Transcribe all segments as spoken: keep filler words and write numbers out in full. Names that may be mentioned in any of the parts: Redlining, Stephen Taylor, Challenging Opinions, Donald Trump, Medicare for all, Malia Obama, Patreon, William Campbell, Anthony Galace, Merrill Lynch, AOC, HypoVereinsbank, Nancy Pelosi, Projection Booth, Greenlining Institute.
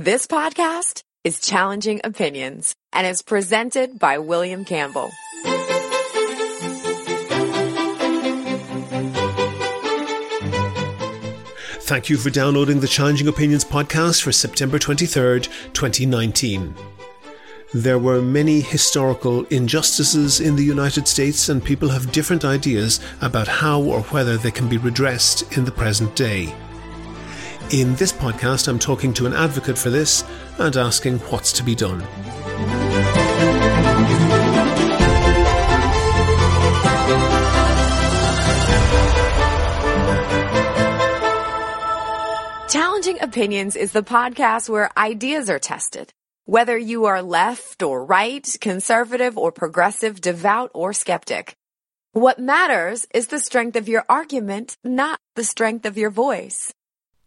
This podcast is Challenging Opinions and is presented by William Campbell. Thank you for downloading the Challenging Opinions podcast for September twenty-third, twenty nineteen. There were many historical injustices in the United States, and people have different ideas about how or whether they can be redressed in the present day. In this podcast, I'm talking to an advocate for this and asking what's to be done. Challenging Opinions is the podcast where ideas are tested. Whether you are left or right, conservative or progressive, devout or skeptic. What matters is the strength of your argument, not the strength of your voice.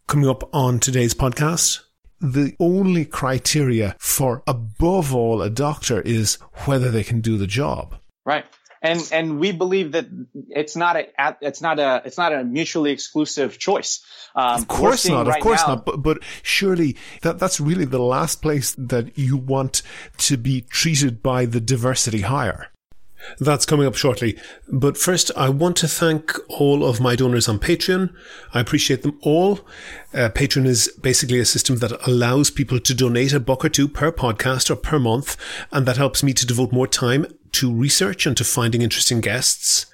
Coming up on today's podcast, the only criteria for, above all, a doctor is whether they can do the job. Right. And and we believe that it's not a it's not a it's not a mutually exclusive choice. Um, of course not. Right of course now, not. But, but surely that that's really the last place that you want to be treated by the diversity hire. That's coming up shortly. But first, I want to thank all of my donors on Patreon. I appreciate them all. Uh, Patreon is basically a system that allows people to donate a buck or two per podcast or per month, and that helps me to devote more time to research and to finding interesting guests.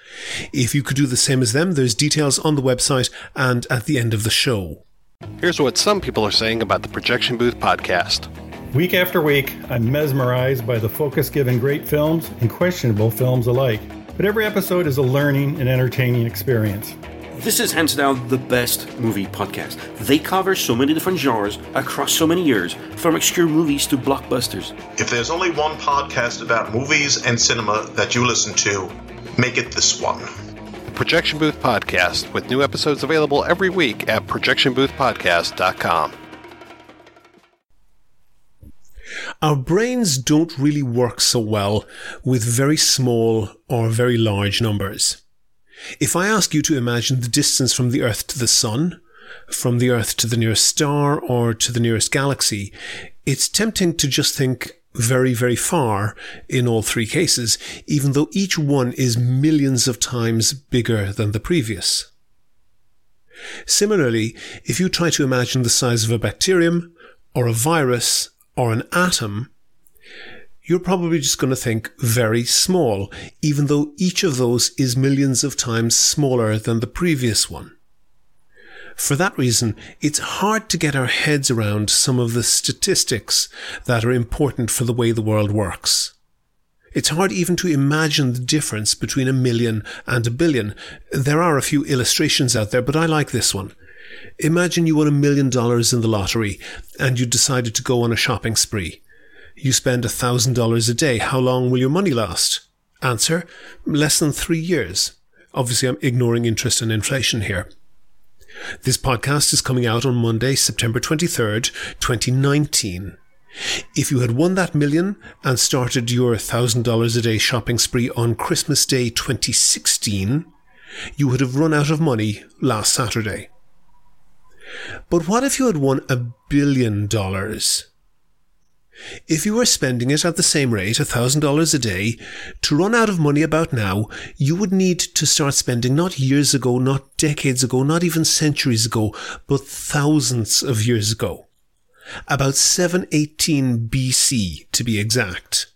If you could do the same as them, there's details on the website and at the end of the show. Here's what some people are saying about the Projection Booth podcast. Week after week, I'm mesmerized by the focus given great films and questionable films alike. But every episode is a learning and entertaining experience. This is hands down the best movie podcast. They cover so many different genres across so many years, from obscure movies to blockbusters. If there's only one podcast about movies and cinema that you listen to, make it this one. The Projection Booth Podcast, with new episodes available every week at projection booth podcast dot com. Our brains don't really work so well with very small or very large numbers. If I ask you to imagine the distance from the Earth to the Sun, from the Earth to the nearest star or to the nearest galaxy, it's tempting to just think very, very far in all three cases, even though each one is millions of times bigger than the previous. Similarly, if you try to imagine the size of a bacterium or a virus or an atom, you're probably just going to think very small, even though each of those is millions of times smaller than the previous one. For that reason, it's hard to get our heads around some of the statistics that are important for the way the world works. It's hard even to imagine the difference between a million and a billion. There are a few illustrations out there, but I like this one. Imagine you won a million dollars in the lottery and you decided to go on a shopping spree. You spend a thousand dollars a day. How long will your money last? Answer, less than three years. Obviously, I'm ignoring interest and inflation here. This podcast is coming out on Monday, September twenty-third, twenty nineteen. If you had won that million and started your thousand dollars a day shopping spree on Christmas Day twenty sixteen, you would have run out of money last Saturday. But what if you had won a billion dollars? If you were spending it at the same rate, one thousand dollars a day, to run out of money about now, you would need to start spending not years ago, not decades ago, not even centuries ago, but thousands of years ago. About seven eighteen B C, to be exact.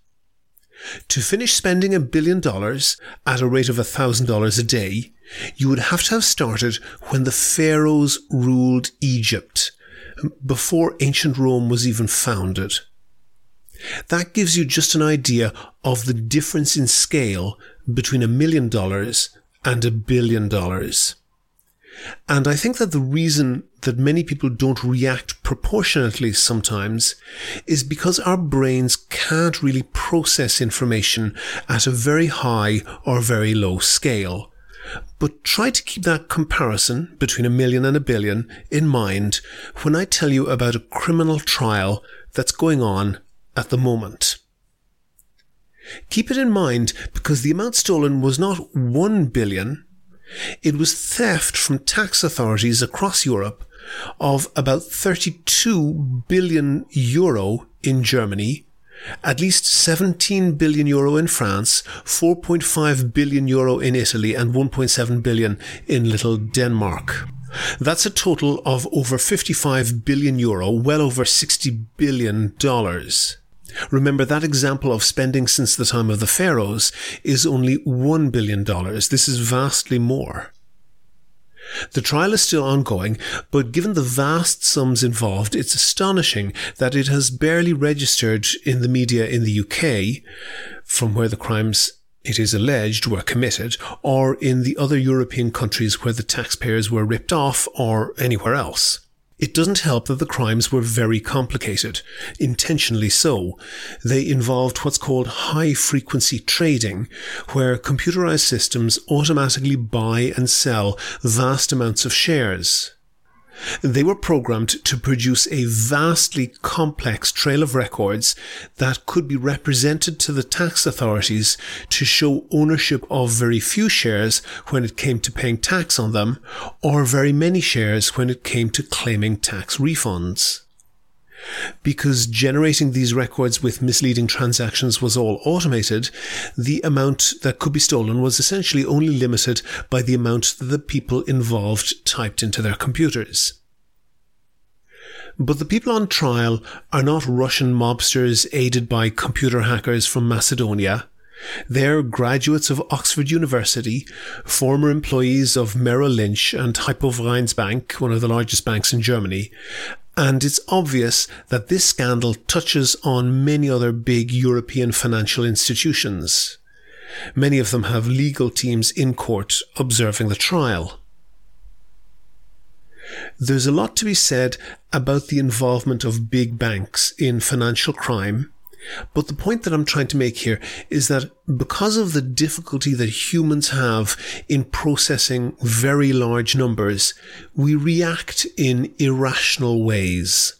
To finish spending a billion dollars at a rate of one thousand dollars a day, you would have to have started when the pharaohs ruled Egypt, before ancient Rome was even founded. That gives you just an idea of the difference in scale between a million dollars and a billion dollars. And I think that the reason that many people don't react proportionately sometimes is because our brains can't really process information at a very high or very low scale. But try to keep that comparison between a million and a billion in mind when I tell you about a criminal trial that's going on at the moment. Keep it in mind because the amount stolen was not one billion. It was theft from tax authorities across Europe of about thirty-two billion euro in Germany, at least seventeen billion euro in France, four point five billion euro in Italy, and one point seven billion in little Denmark. That's a total of over fifty-five billion euro, well over sixty billion dollars. Remember, that example of spending since the time of the pharaohs is only one billion dollars. This is vastly more. The trial is still ongoing, but given the vast sums involved, it's astonishing that it has barely registered in the media in the U K, from where the crimes, it is alleged, were committed, or in the other European countries where the taxpayers were ripped off, or anywhere else. It doesn't help that the crimes were very complicated, intentionally so. They involved what's called high-frequency trading, where computerized systems automatically buy and sell vast amounts of shares. They were programmed to produce a vastly complex trail of records that could be represented to the tax authorities to show ownership of very few shares when it came to paying tax on them, or very many shares when it came to claiming tax refunds. Because generating these records with misleading transactions was all automated, the amount that could be stolen was essentially only limited by the amount that the people involved typed into their computers. But the people on trial are not Russian mobsters aided by computer hackers from Macedonia. They're graduates of Oxford University, former employees of Merrill Lynch and HypoVereinsbank, one of the largest banks in Germany. And it's obvious that this scandal touches on many other big European financial institutions. Many of them have legal teams in court observing the trial. There's a lot to be said about the involvement of big banks in financial crime, but the point that I'm trying to make here is that because of the difficulty that humans have in processing very large numbers, we react in irrational ways.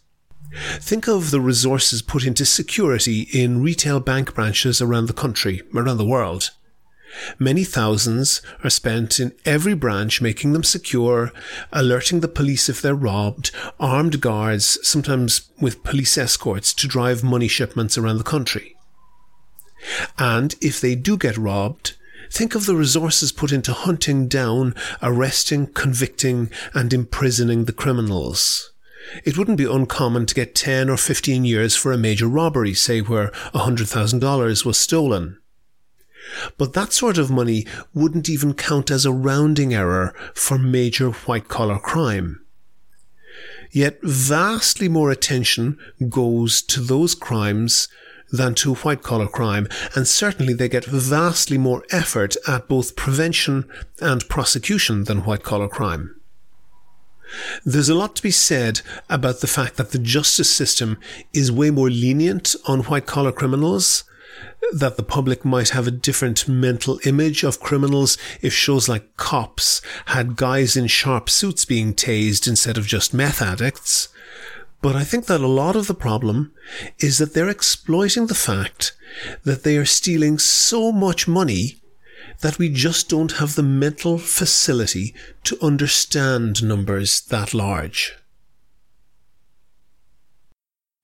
Think of the resources put into security in retail bank branches around the country, around the world. Many thousands are spent in every branch making them secure, alerting the police if they're robbed, armed guards, sometimes with police escorts, to drive money shipments around the country. And if they do get robbed, think of the resources put into hunting down, arresting, convicting, and imprisoning the criminals. It wouldn't be uncommon to get ten or fifteen years for a major robbery, say where one hundred thousand dollars was stolen. But that sort of money wouldn't even count as a rounding error for major white-collar crime. Yet vastly more attention goes to those crimes than to white-collar crime, and certainly they get vastly more effort at both prevention and prosecution than white-collar crime. There's a lot to be said about the fact that the justice system is way more lenient on white-collar criminals, that the public might have a different mental image of criminals if shows like Cops had guys in sharp suits being tased instead of just meth addicts. But I think that a lot of the problem is that they're exploiting the fact that they are stealing so much money that we just don't have the mental facility to understand numbers that large.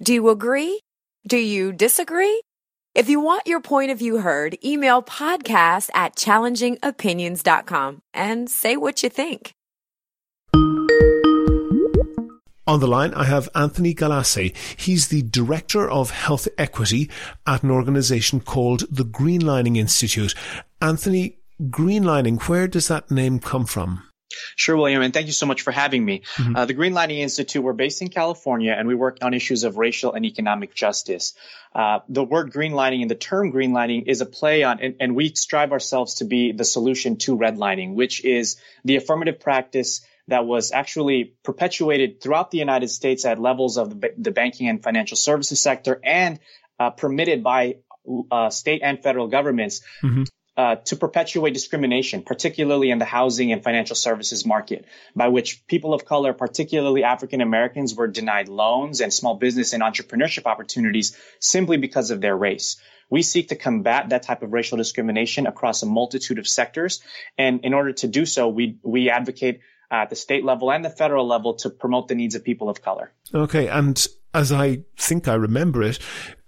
Do you agree? Do you disagree? If you want your point of view heard, email podcast at challenging opinions dot com and say what you think. On the line, I have Anthony Galace. He's the Director of Health Equity at an organization called the Greenlining Institute. Anthony, Greenlining, where does that name come from? Sure, William, and thank you so much for having me. Mm-hmm. Uh, the Greenlining Institute, we're based in California, and we work on issues of racial and economic justice. Uh, the word greenlining and the term greenlining is a play on, and, and we strive ourselves to be the solution to redlining, which is the affirmative practice that was actually perpetuated throughout the United States at levels of the, the banking and financial services sector and uh, permitted by uh, state and federal governments. Mm-hmm. Uh, to perpetuate discrimination, particularly in the housing and financial services market, by which people of color, particularly African Americans, were denied loans and small business and entrepreneurship opportunities simply because of their race. We seek to combat that type of racial discrimination across a multitude of sectors. And in order to do so, we, we advocate at the state level and the federal level to promote the needs of people of color. Okay. And as I think I remember it,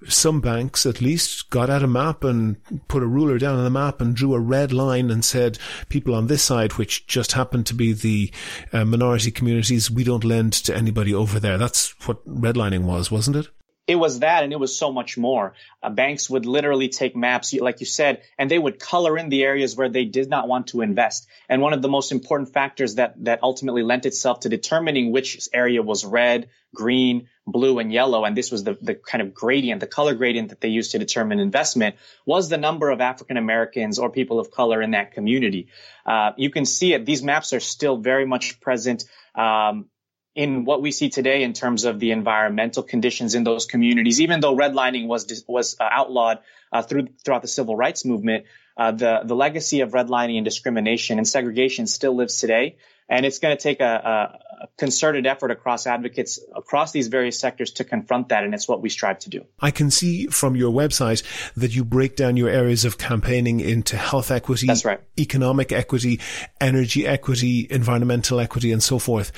some banks at least got out a map and put a ruler down on the map and drew a red line and said, people on this side, which just happened to be the uh, minority communities, we don't lend to anybody over there. That's what redlining was, wasn't it? It was that, and it was so much more. Uh, banks would literally take maps, like you said, and they would color in the areas where they did not want to invest. And one of the most important factors that that ultimately lent itself to determining which area was red, green, blue, and yellow, and this was the, the kind of gradient, the color gradient that they used to determine investment, was the number of African Americans or people of color in that community. Uh, you can see it. These maps are still very much present um in what we see today in terms of the environmental conditions in those communities. Even though redlining was was uh, outlawed uh, through throughout the civil rights movement, uh, the the legacy of redlining and discrimination and segregation still lives today. And it's going to take a, a concerted effort across advocates across these various sectors to confront that. And it's what we strive to do. I can see from your website that you break down your areas of campaigning into health equity, That's right. economic equity, energy equity, environmental equity, and so forth.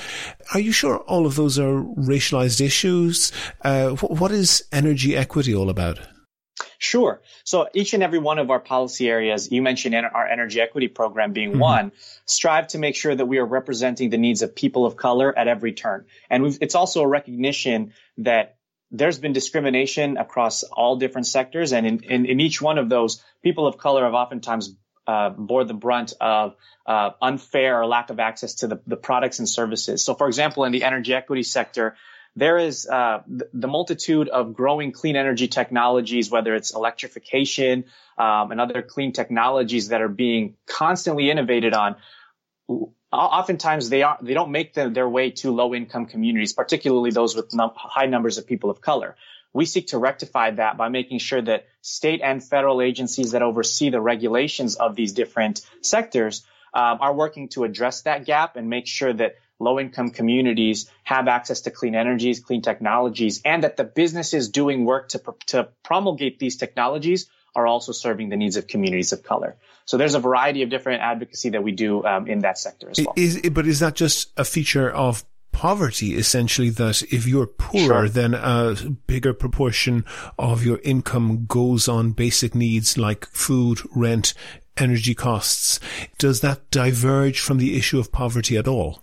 Are you sure all of those are racialized issues? Uh, what is energy equity all about? Sure. So each and every one of our policy areas, you mentioned our energy equity program being mm-hmm. one, strive to make sure that we are representing the needs of people of color at every turn. And we've, it's also a recognition that there's been discrimination across all different sectors. And in, in, in each one of those, people of color have oftentimes uh, bore the brunt of uh, unfair or lack of access to the, the products and services. So, for example, in the energy equity sector, there is uh, the multitude of growing clean energy technologies, whether it's electrification um, and other clean technologies that are being constantly innovated on. Oftentimes, they are they don't make them their way to low-income communities, particularly those with num- high numbers of people of color. We seek to rectify that by making sure that state and federal agencies that oversee the regulations of these different sectors um, are working to address that gap and make sure that low-income communities have access to clean energies, clean technologies, and that the businesses doing work to, to promulgate these technologies are also serving the needs of communities of color. So there's a variety of different advocacy that we do um, in that sector as well. Is, but is that just a feature of poverty, essentially, that if you're poorer, sure. then a bigger proportion of your income goes on basic needs like food, rent, energy costs? Does that diverge from the issue of poverty at all?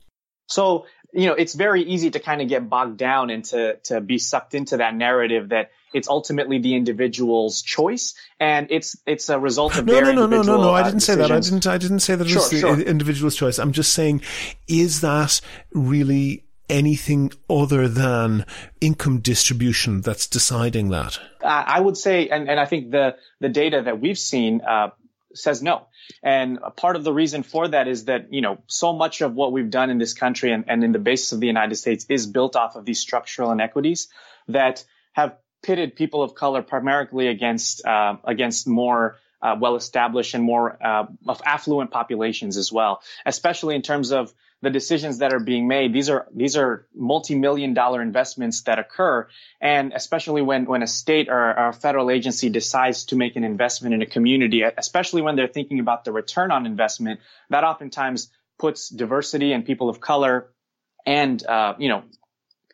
So, you know, it's very easy to kind of get bogged down and to, to be sucked into that narrative that it's ultimately the individual's choice and it's it's a result of no, their no, no, individual No, no, no, no, I didn't uh, say that. I didn't I didn't say that it was sure, the sure. individual's choice. I'm just saying, is that really anything other than income distribution that's deciding that? I, I would say, and, and I think the, the data that we've seen uh, says no. And a part of the reason for that is that, you know, so much of what we've done in this country and, and in the basis of the United States is built off of these structural inequities that have pitted people of color primarily against uh, against more uh, well-established and more uh, affluent populations as well, especially in terms of the decisions that are being made. These are these are multi-million dollar investments that occur. And especially when, when a state or, or a federal agency decides to make an investment in a community, especially when they're thinking about the return on investment, that oftentimes puts diversity and people of color and, uh, you know,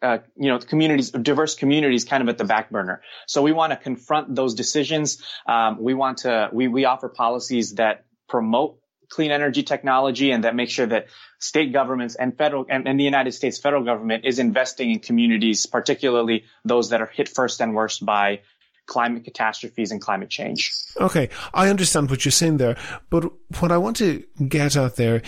Uh, you know, communities, diverse communities kind of at the back burner. So we want to confront those decisions. Um, we want to, we, we offer policies that promote clean energy technology and that make sure that state governments and federal and, and the United States federal government is investing in communities, particularly those that are hit first and worst by climate catastrophes and climate change. Okay, I understand what you're saying there, but what I want to get out there,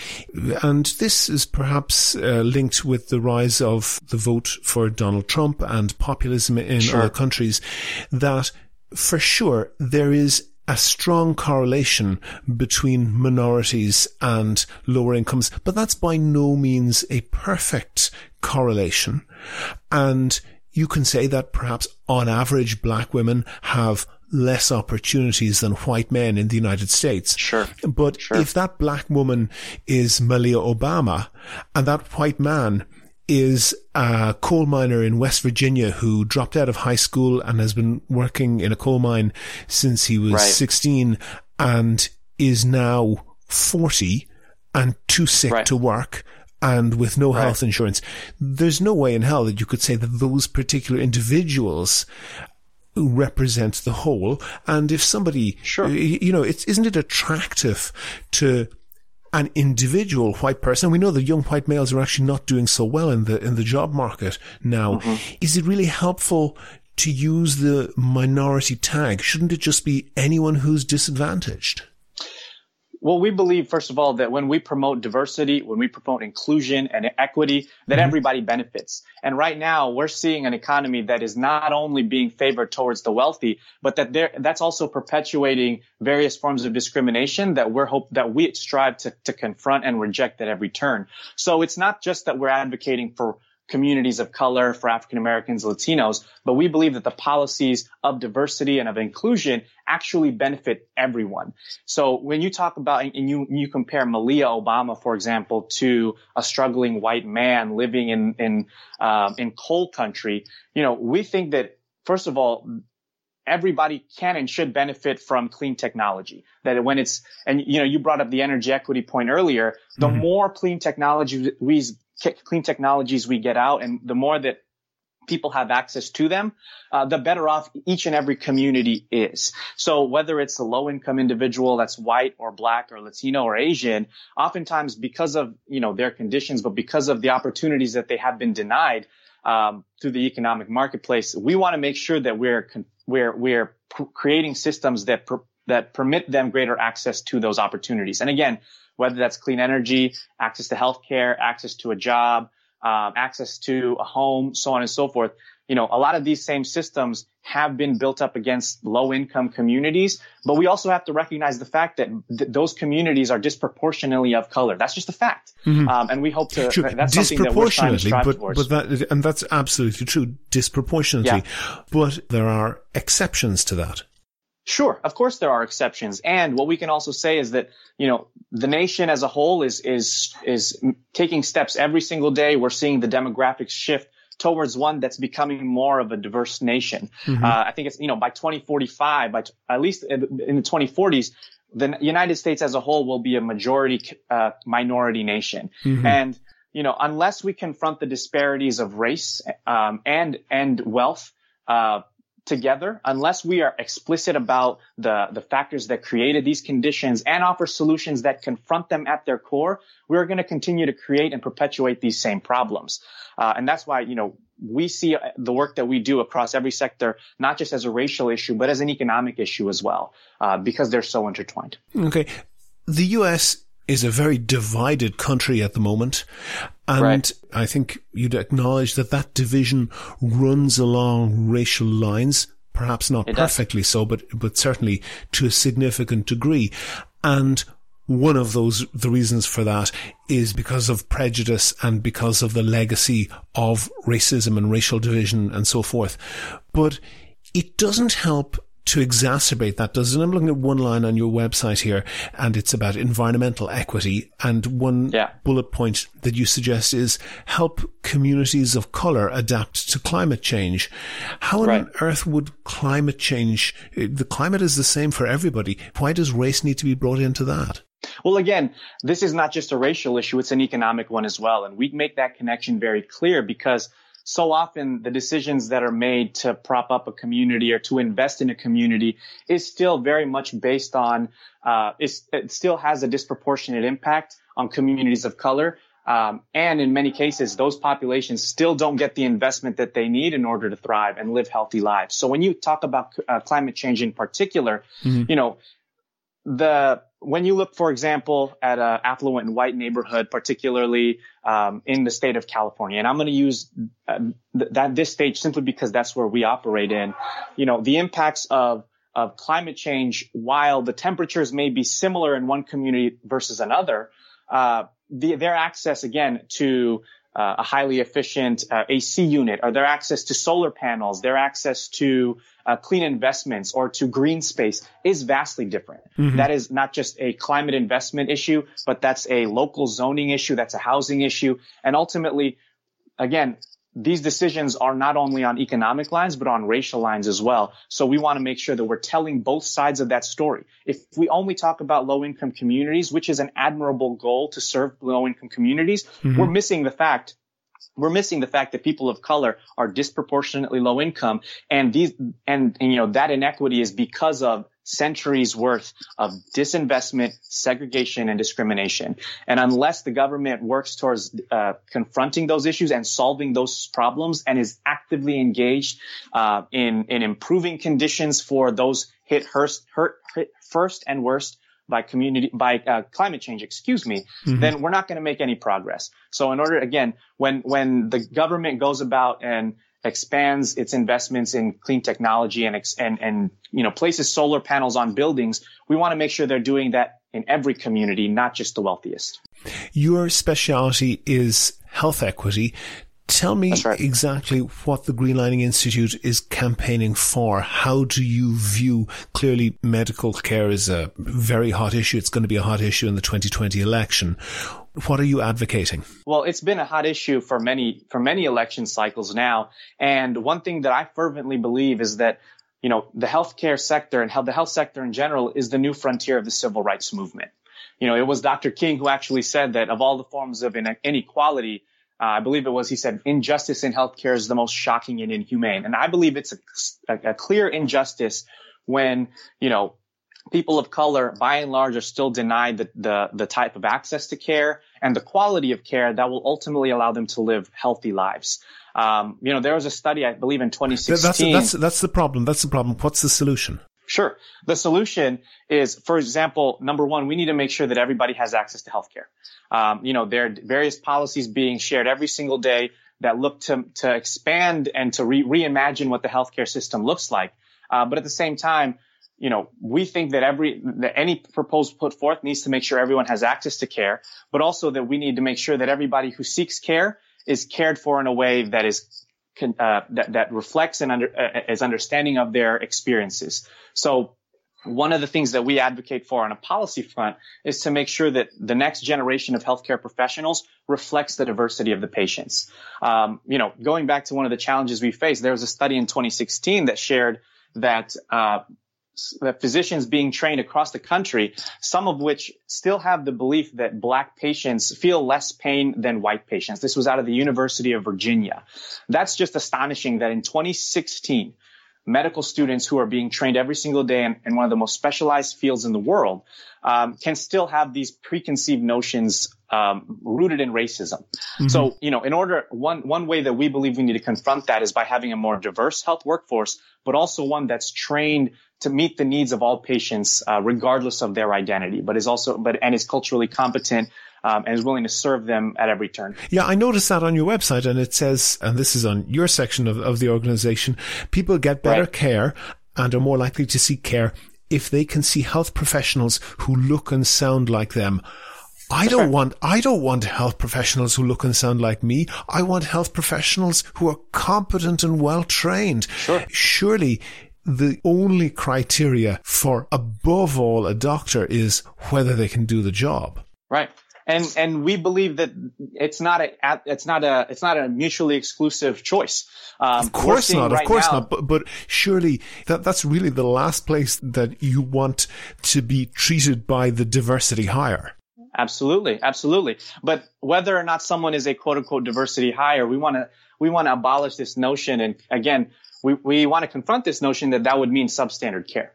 and this is perhaps uh, linked with the rise of the vote for Donald Trump and populism in sure. other countries, that for sure there is a strong correlation between minorities and lower incomes, but that's by no means a perfect correlation. And you can say that perhaps on average black women have less opportunities than white men in the United States. Sure. But sure. if that black woman is Malia Obama and that white man is a coal miner in West Virginia who dropped out of high school and has been working in a coal mine since he was right. sixteen and is now forty and too sick right. to work and with no right. health insurance, there's no way in hell that you could say that those particular individuals represent the whole. And if somebody, sure. you know, it's, isn't it attractive to an individual white person? We know that young white males are actually not doing so well in the in the job market now. Mm-hmm. Is it really helpful to use the minority tag? Shouldn't it just be anyone who's disadvantaged? Well, we believe, first of all, that when we promote diversity, when we promote inclusion and equity, that mm-hmm. everybody benefits. And right now, we're seeing an economy that is not only being favored towards the wealthy, but that there, that's also perpetuating various forms of discrimination that we're hope that we strive to, to confront and reject at every turn. So it's not just that we're advocating for communities of color, for African Americans, Latinos, but we believe that the policies of diversity and of inclusion actually benefit everyone. So when you talk about, and you, you compare Malia Obama, for example, to a struggling white man living in, in, uh, in coal country, you know, we think that, first of all, everybody can and should benefit from clean technology. That when it's, and you know, you brought up the energy equity point earlier, the mm-hmm. more clean technology we clean technologies we get out, and the more that people have access to them, uh, the better off each and every community is. So whether it's a low-income individual that's white or black or Latino or Asian, oftentimes because of, you know, their conditions, but because of the opportunities that they have been denied um, through the economic marketplace, we want to make sure that we're we're we're pr- creating systems that pr- that permit them greater access to those opportunities. And again, whether that's clean energy, access to healthcare, access to a job, um, access to a home, so on and so forth. You know, a lot of these same systems have been built up against low-income communities, but we also have to recognize the fact that th- those communities are disproportionately of color. That's just a fact, mm-hmm. um, and we hope to. Sure. That's something that we're trying to strive but, towards. But that, and that's absolutely true, disproportionately. Yeah. But there are exceptions to that. Sure, of course there are exceptions, and what we can also say is that, you know, the nation as a whole is is is taking steps every single day. We're seeing the demographics shift towards one that's becoming more of a diverse nation. Mm-hmm. Uh, I think it's, you know, by twenty forty-five, by t- at least in the twenty forties, the United States as a whole will be a majority uh, minority nation, mm-hmm. and you know, unless we confront the disparities of race um, and and wealth. Uh, Together, unless we are explicit about the, the factors that created these conditions and offer solutions that confront them at their core, we're going to continue to create and perpetuate these same problems. Uh, and that's why, you know, we see the work that we do across every sector, not just as a racial issue, but as an economic issue as well, uh, because they're so intertwined. Okay. The U S is a very divided country at the moment. And right. I think you'd acknowledge that that division runs along racial lines, perhaps not it perfectly does. so, but, but certainly to a significant degree. And one of those, the reasons for that is because of prejudice and because of the legacy of racism and racial division and so forth. But it doesn't help to exacerbate that, does it? I'm looking at one line on your website here, and it's about environmental equity. And one yeah. bullet point that you suggest is help communities of color adapt to climate change. How right. on earth would climate change, the climate is the same for everybody. Why does race need to be brought into that? Well, again, this is not just a racial issue. It's an economic one as well. And we make that connection very clear because so often the decisions that are made to prop up a community or to invest in a community is still very much based on, uh, it's, it still has a disproportionate impact on communities of color. Um, and in many cases, those populations still don't get the investment that they need in order to thrive and live healthy lives. So when you talk about uh, climate change in particular, mm-hmm. you know, the when you look, for example, at an affluent and white neighborhood, particularly um, in the state of California, and I'm going to use uh, th- that this state simply because that's where we operate in, you know, the impacts of of climate change, while the temperatures may be similar in one community versus another, uh, the, their access, again, to uh, a highly efficient uh, A C unit, or their access to solar panels, their access to Uh, clean investments or to green space is vastly different. Mm-hmm. That is not just a climate investment issue, but that's a local zoning issue. That's a housing issue. And ultimately, again, these decisions are not only on economic lines, but on racial lines as well. So we want to make sure that we're telling both sides of that story. If we only talk about low-income communities, which is an admirable goal to serve low-income communities, mm-hmm. we're missing the fact. We're missing the fact that people of color are disproportionately low income. And these and, and you know, that inequity is because of centuries worth of disinvestment, segregation, and discrimination. And unless the government works towards uh, confronting those issues and solving those problems and is actively engaged uh, in, in improving conditions for those hit, hurst, hurt, hit first and worst by community, by uh, climate change, excuse me, mm-hmm. then we're not going to make any progress. So in order, again, when, when the government goes about and expands its investments in clean technology and, and, and, you know, places solar panels on buildings, we want to make sure they're doing that in every community, not just the wealthiest. Your specialty is health equity. Tell me That's right. exactly what the Greenlining Institute is campaigning for. How do you view, clearly medical care is a very hot issue. It's going to be a hot issue in the twenty twenty election. What are you advocating? Well, it's been a hot issue for many, for many election cycles now. And one thing that I fervently believe is that, you know, the healthcare sector and how the health sector in general is the new frontier of the civil rights movement. You know, it was Doctor King who actually said that of all the forms of inequality, Uh, I believe it was, he said, injustice in healthcare is the most shocking and inhumane. And I believe it's a, a, a clear injustice when, you know, people of color, by and large, are still denied the, the, the type of access to care and the quality of care that will ultimately allow them to live healthy lives. Um, you know, there was a study, I believe, in twenty sixteen. That's, that's, that's the problem. That's the problem. What's the solution? Sure. The solution is, for example, number one, we need to make sure that everybody has access to healthcare. Um, you know, there are various policies being shared every single day that look to, to expand and to re- reimagine what the healthcare system looks like. Uh, but at the same time, you know, we think that every, that any proposal put forth needs to make sure everyone has access to care, but also that we need to make sure that everybody who seeks care is cared for in a way that is Can, uh, that, that reflects and under, uh, is understanding of their experiences. So one of the things that we advocate for on a policy front is to make sure that the next generation of healthcare professionals reflects the diversity of the patients. Um, you know, going back to one of the challenges we faced, there was a study in twenty sixteen that shared that, uh, that physicians being trained across the country, some of which still have the belief that black patients feel less pain than white patients. This was out of the University of Virginia. That's just astonishing that in twenty sixteen, medical students who are being trained every single day in, in one of the most specialized fields in the world um, can still have these preconceived notions um, rooted in racism. Mm-hmm. So, you know, in order, one one way that we believe we need to confront that is by having a more diverse health workforce, but also one that's trained to meet the needs of all patients, uh, regardless of their identity, but is also, but, and is culturally competent, um, and is willing to serve them at every turn. Yeah, I noticed that on your website, and it says, and this is on your section of, of the organization, people get better right. care and are more likely to seek care if they can see health professionals who look and sound like them. I That's don't right. want, I don't want health professionals who look and sound like me. I want health professionals who are competent and well trained. Sure. Surely, the only criteria for, above all, a doctor is whether they can do the job. Right. And and we believe that it's not a it's not a it's not a mutually exclusive choice. Um, of course not. Right of course now, not. But, but surely that that's really the last place that you want to be treated by the diversity hire. Absolutely. Absolutely. But whether or not someone is a quote unquote diversity hire, we want to we want to abolish this notion. And again, We, we want to confront this notion that that would mean substandard care,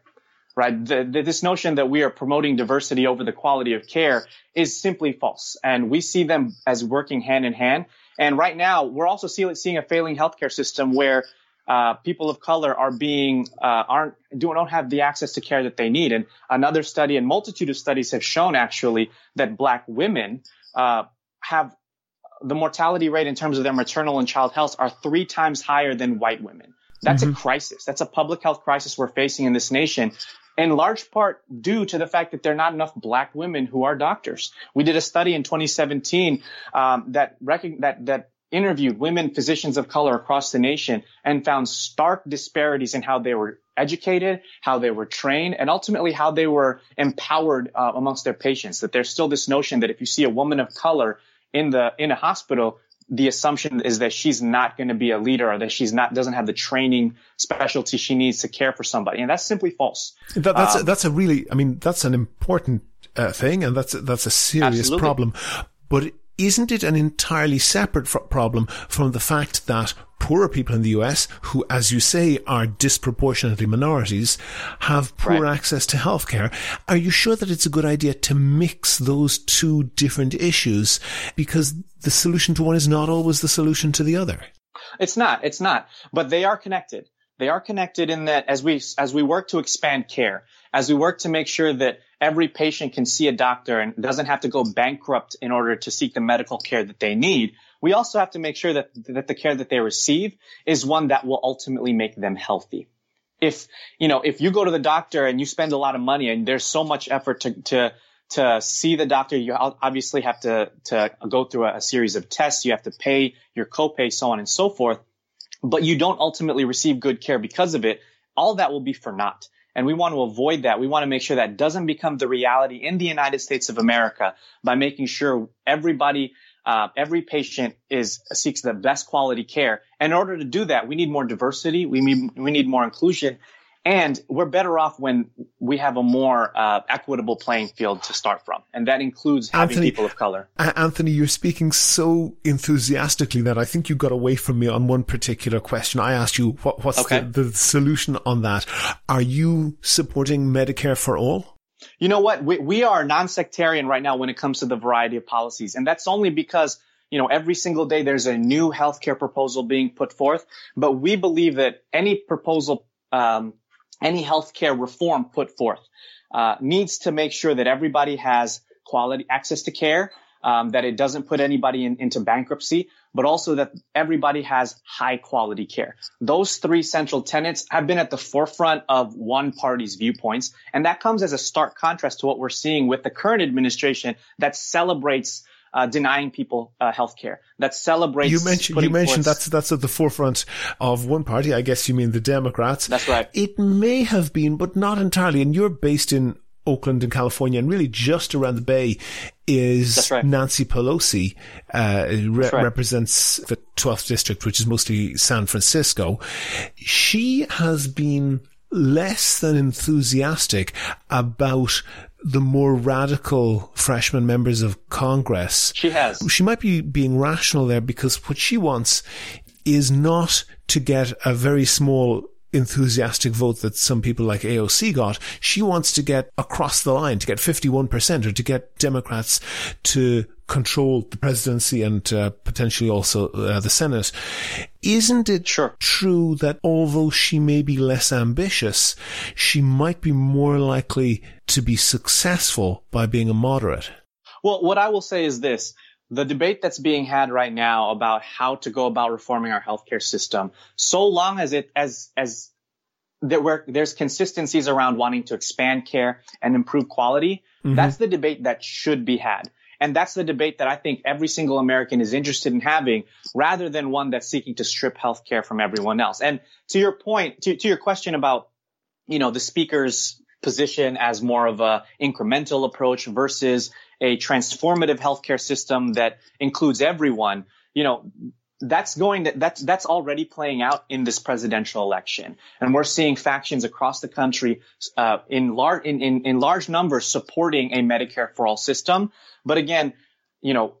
right? The, the, this notion that we are promoting diversity over the quality of care is simply false. And we see them as working hand in hand. And right now, we're also see, seeing a failing healthcare system where uh, people of color are being, uh, aren't, don't, don't have the access to care that they need. And another study and multitude of studies have shown actually that black women uh, have the mortality rate in terms of their maternal and child health are three times higher than white women. That's mm-hmm. a crisis. That's a public health crisis we're facing in this nation, in large part due to the fact that there are not enough black women who are doctors. We did a study in twenty seventeen um, that, rec- that that interviewed women physicians of color across the nation and found stark disparities in how they were educated, how they were trained, and ultimately how they were empowered uh, amongst their patients, that there's still this notion that if you see a woman of color in the in a hospital, the assumption is that she's not going to be a leader, or that she's not doesn't have the training specialty she needs to care for somebody, and that's simply false. That, that's um, a, that's a really, I mean, that's an important uh, thing, and that's that's a serious absolutely. problem. But isn't it an entirely separate f- problem from the fact that poorer people in the U S, who, as you say, are disproportionately minorities, have poor right. access to healthcare? Are you sure that it's a good idea to mix those two different issues? Because the solution to one is not always the solution to the other. It's not. It's not. But they are connected. They are connected in that as we as we work to expand care, as we work to make sure that every patient can see a doctor and doesn't have to go bankrupt in order to seek the medical care that they need, we also have to make sure that that the care that they receive is one that will ultimately make them healthy. If, you know, if you go to the doctor and you spend a lot of money and there's so much effort to to to see the doctor, you obviously have to to go through a, a series of tests. You have to pay your copay, so on and so forth. But you don't ultimately receive good care because of it. All that will be for naught. And we want to avoid that. We want to make sure that doesn't become the reality in the United States of America by making sure everybody, uh, every patient is seeks the best quality care. And in order to do that, we need more diversity. We need, we need more inclusion. And we're better off when we have a more uh, equitable playing field to start from. And that includes having Anthony, people of color. Uh, Anthony, you're speaking so enthusiastically that I think you got away from me on one particular question. I asked you, what, what's okay. the, the solution on that? Are you supporting Medicare for all? You know what? We, we are non-sectarian right now when it comes to the variety of policies. And that's only because, you know, every single day there's a new healthcare proposal being put forth. But we believe that any proposal um Any healthcare reform put forth uh, needs to make sure that everybody has quality access to care, um, that it doesn't put anybody in, into bankruptcy, but also that everybody has high quality care. Those three central tenets have been at the forefront of one party's viewpoints, and that comes as a stark contrast to what we're seeing with the current administration that celebrates Uh, denying people uh, health care. That celebrates... You mentioned, you mentioned that's, that's at the forefront of one party. I guess you mean the Democrats. That's right. It may have been, but not entirely. And you're based in Oakland in California, and really just around the Bay is right. Nancy Pelosi. Uh, re- right. represents the twelfth district, which is mostly San Francisco. She has been less than enthusiastic about the more radical freshman members of Congress. She has. She might be being rational there, because what she wants is not to get a very small enthusiastic vote that some people like A O C got. She wants to get across the line, to get fifty-one percent, or to get Democrats to control the presidency and uh, potentially also uh, the Senate. Isn't it sure. true that although she may be less ambitious, she might be more likely to be successful by being a moderate? Well, what I will say is this. The debate that's being had right now about how to go about reforming our healthcare system, so long as it as as there were there's consistencies around wanting to expand care and improve quality, mm-hmm. that's the debate that should be had. And that's the debate that I think every single American is interested in having, rather than one that's seeking to strip healthcare from everyone else. And to your point, to, to your question about, you know, the speaker's position as more of a incremental approach versus a transformative healthcare system that includes everyone, you know, that's going to, that's, that's already playing out in this presidential election. And we're seeing factions across the country, uh, in large, in, in, in large numbers supporting a Medicare for all system. But again, you know,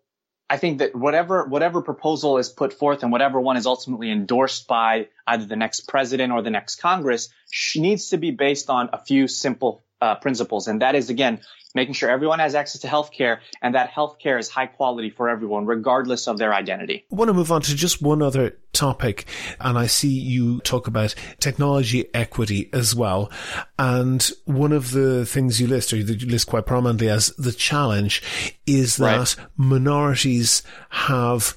I think that whatever, whatever proposal is put forth and whatever one is ultimately endorsed by either the next president or the next Congress needs to be based on a few simple uh, principles. And that is, again, making sure everyone has access to healthcare, and that healthcare is high quality for everyone, regardless of their identity. I want to move on to just one other topic, and I see you talk about technology equity as well. And one of the things you list, or that you list quite prominently as the challenge, is that right. minorities have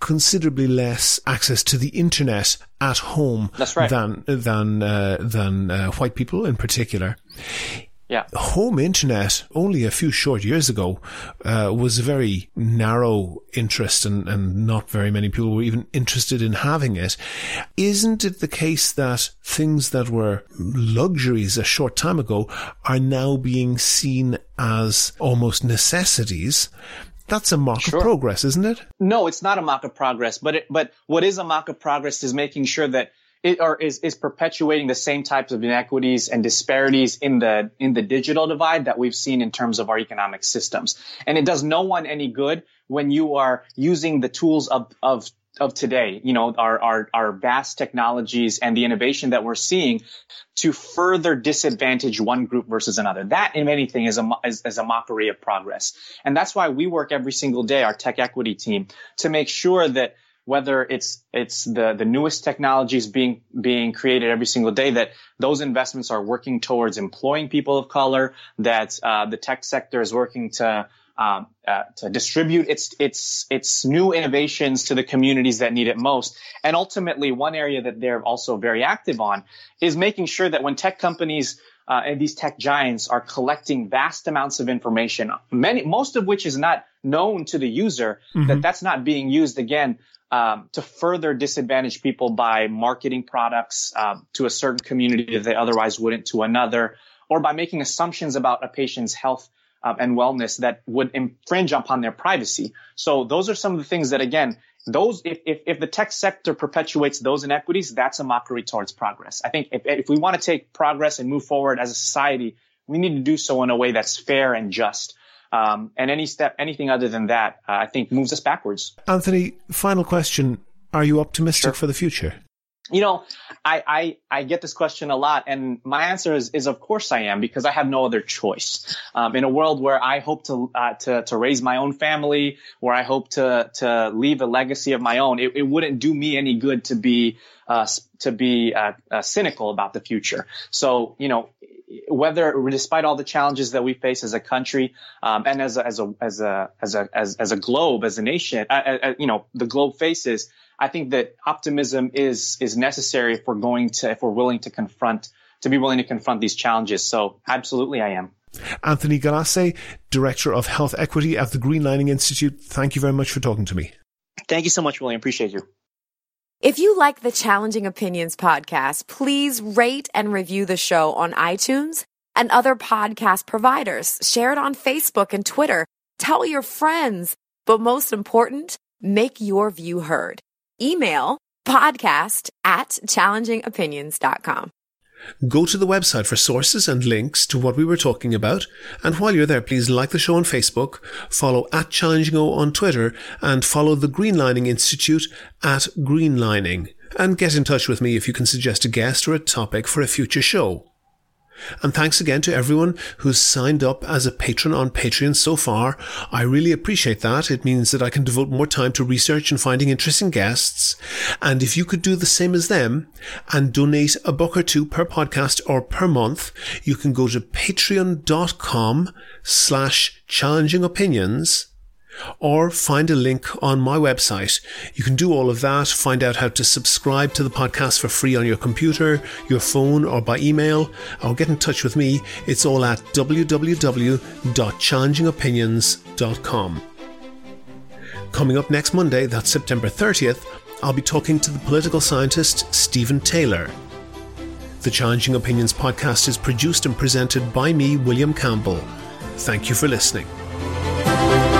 considerably less access to the internet at home That's right. than than uh, than uh, white people in particular. Yeah. Home internet, only a few short years ago, uh, was a very narrow interest, and, and not very many people were even interested in having it. Isn't it the case that things that were luxuries a short time ago are now being seen as almost necessities? That's a mark sure. of progress, isn't it? No, it's not a mark of progress. But it, but what is a mark of progress is making sure that it or is is perpetuating the same types of inequities and disparities in the in the digital divide that we've seen in terms of our economic systems. And it does no one any good when you are using the tools of of of today, you know, our, our, our vast technologies and the innovation that we're seeing to further disadvantage one group versus another. That, in anything, is a, is, is a mockery of progress. And that's why we work every single day, our tech equity team, to make sure that whether it's, it's the, the newest technologies being, being created every single day, that those investments are working towards employing people of color, that, uh, the tech sector is working to, Um, uh, to distribute its its its new innovations to the communities that need it most. And ultimately, one area that they're also very active on is making sure that when tech companies uh, and these tech giants are collecting vast amounts of information, many most of which is not known to the user, mm-hmm. that that's not being used again um, to further disadvantage people by marketing products uh, to a certain community that they otherwise wouldn't to another, or by making assumptions about a patient's health Um, and wellness that would infringe upon their privacy. So those are some of the things that, again, those if if, if the tech sector perpetuates those inequities, that's a mockery towards progress. I think if, if we want to take progress and move forward as a society, we need to do so in a way that's fair and just. Um, and any step, anything other than that, uh, I think moves us backwards. Anthony, final question. Are you optimistic Sure. for the future? You know, I, I, I get this question a lot, and my answer is, is of course I am, because I have no other choice. Um, in a world where I hope to, uh, to, to raise my own family, where I hope to, to leave a legacy of my own, it, it wouldn't do me any good to be, uh, to be, uh, uh, cynical about the future. So, you know, whether, despite all the challenges that we face as a country, um, and as a, as a, as a, as a, as, as a globe, as a nation, uh, uh, you know, the globe faces, I think that optimism is is necessary if we're going to if we're willing to confront to be willing to confront these challenges. So absolutely, I am. Anthony Galace, Director of Health Equity at the Greenlining Institute. Thank you very much for talking to me. Thank you so much, William. Appreciate you. If you like the Challenging Opinions podcast, please rate and review the show on iTunes and other podcast providers. Share it on Facebook and Twitter. Tell your friends. But most important, make your view heard. Email podcast at challenging opinions dot com. Go to the website for sources and links to what we were talking about. And while you're there, please like the show on Facebook, follow at ChallengingO on Twitter, and follow the Greenlining Institute at Greenlining. And get in touch with me if you can suggest a guest or a topic for a future show. And thanks again to everyone who's signed up as a patron on Patreon so far. I really appreciate that. It means that I can devote more time to research and finding interesting guests. And if you could do the same as them and donate a buck or two per podcast or per month, you can go to patreon.com slash challenging opinions or find a link on my website. You can do all of that, find out how to subscribe to the podcast for free on your computer, your phone, or by email, or get in touch with me. It's all at w w w dot challenging opinions dot com. Coming up next Monday, that's September thirtieth, I'll be talking to the political scientist Stephen Taylor. The Challenging Opinions podcast is produced and presented by me, William Campbell. Thank you for listening.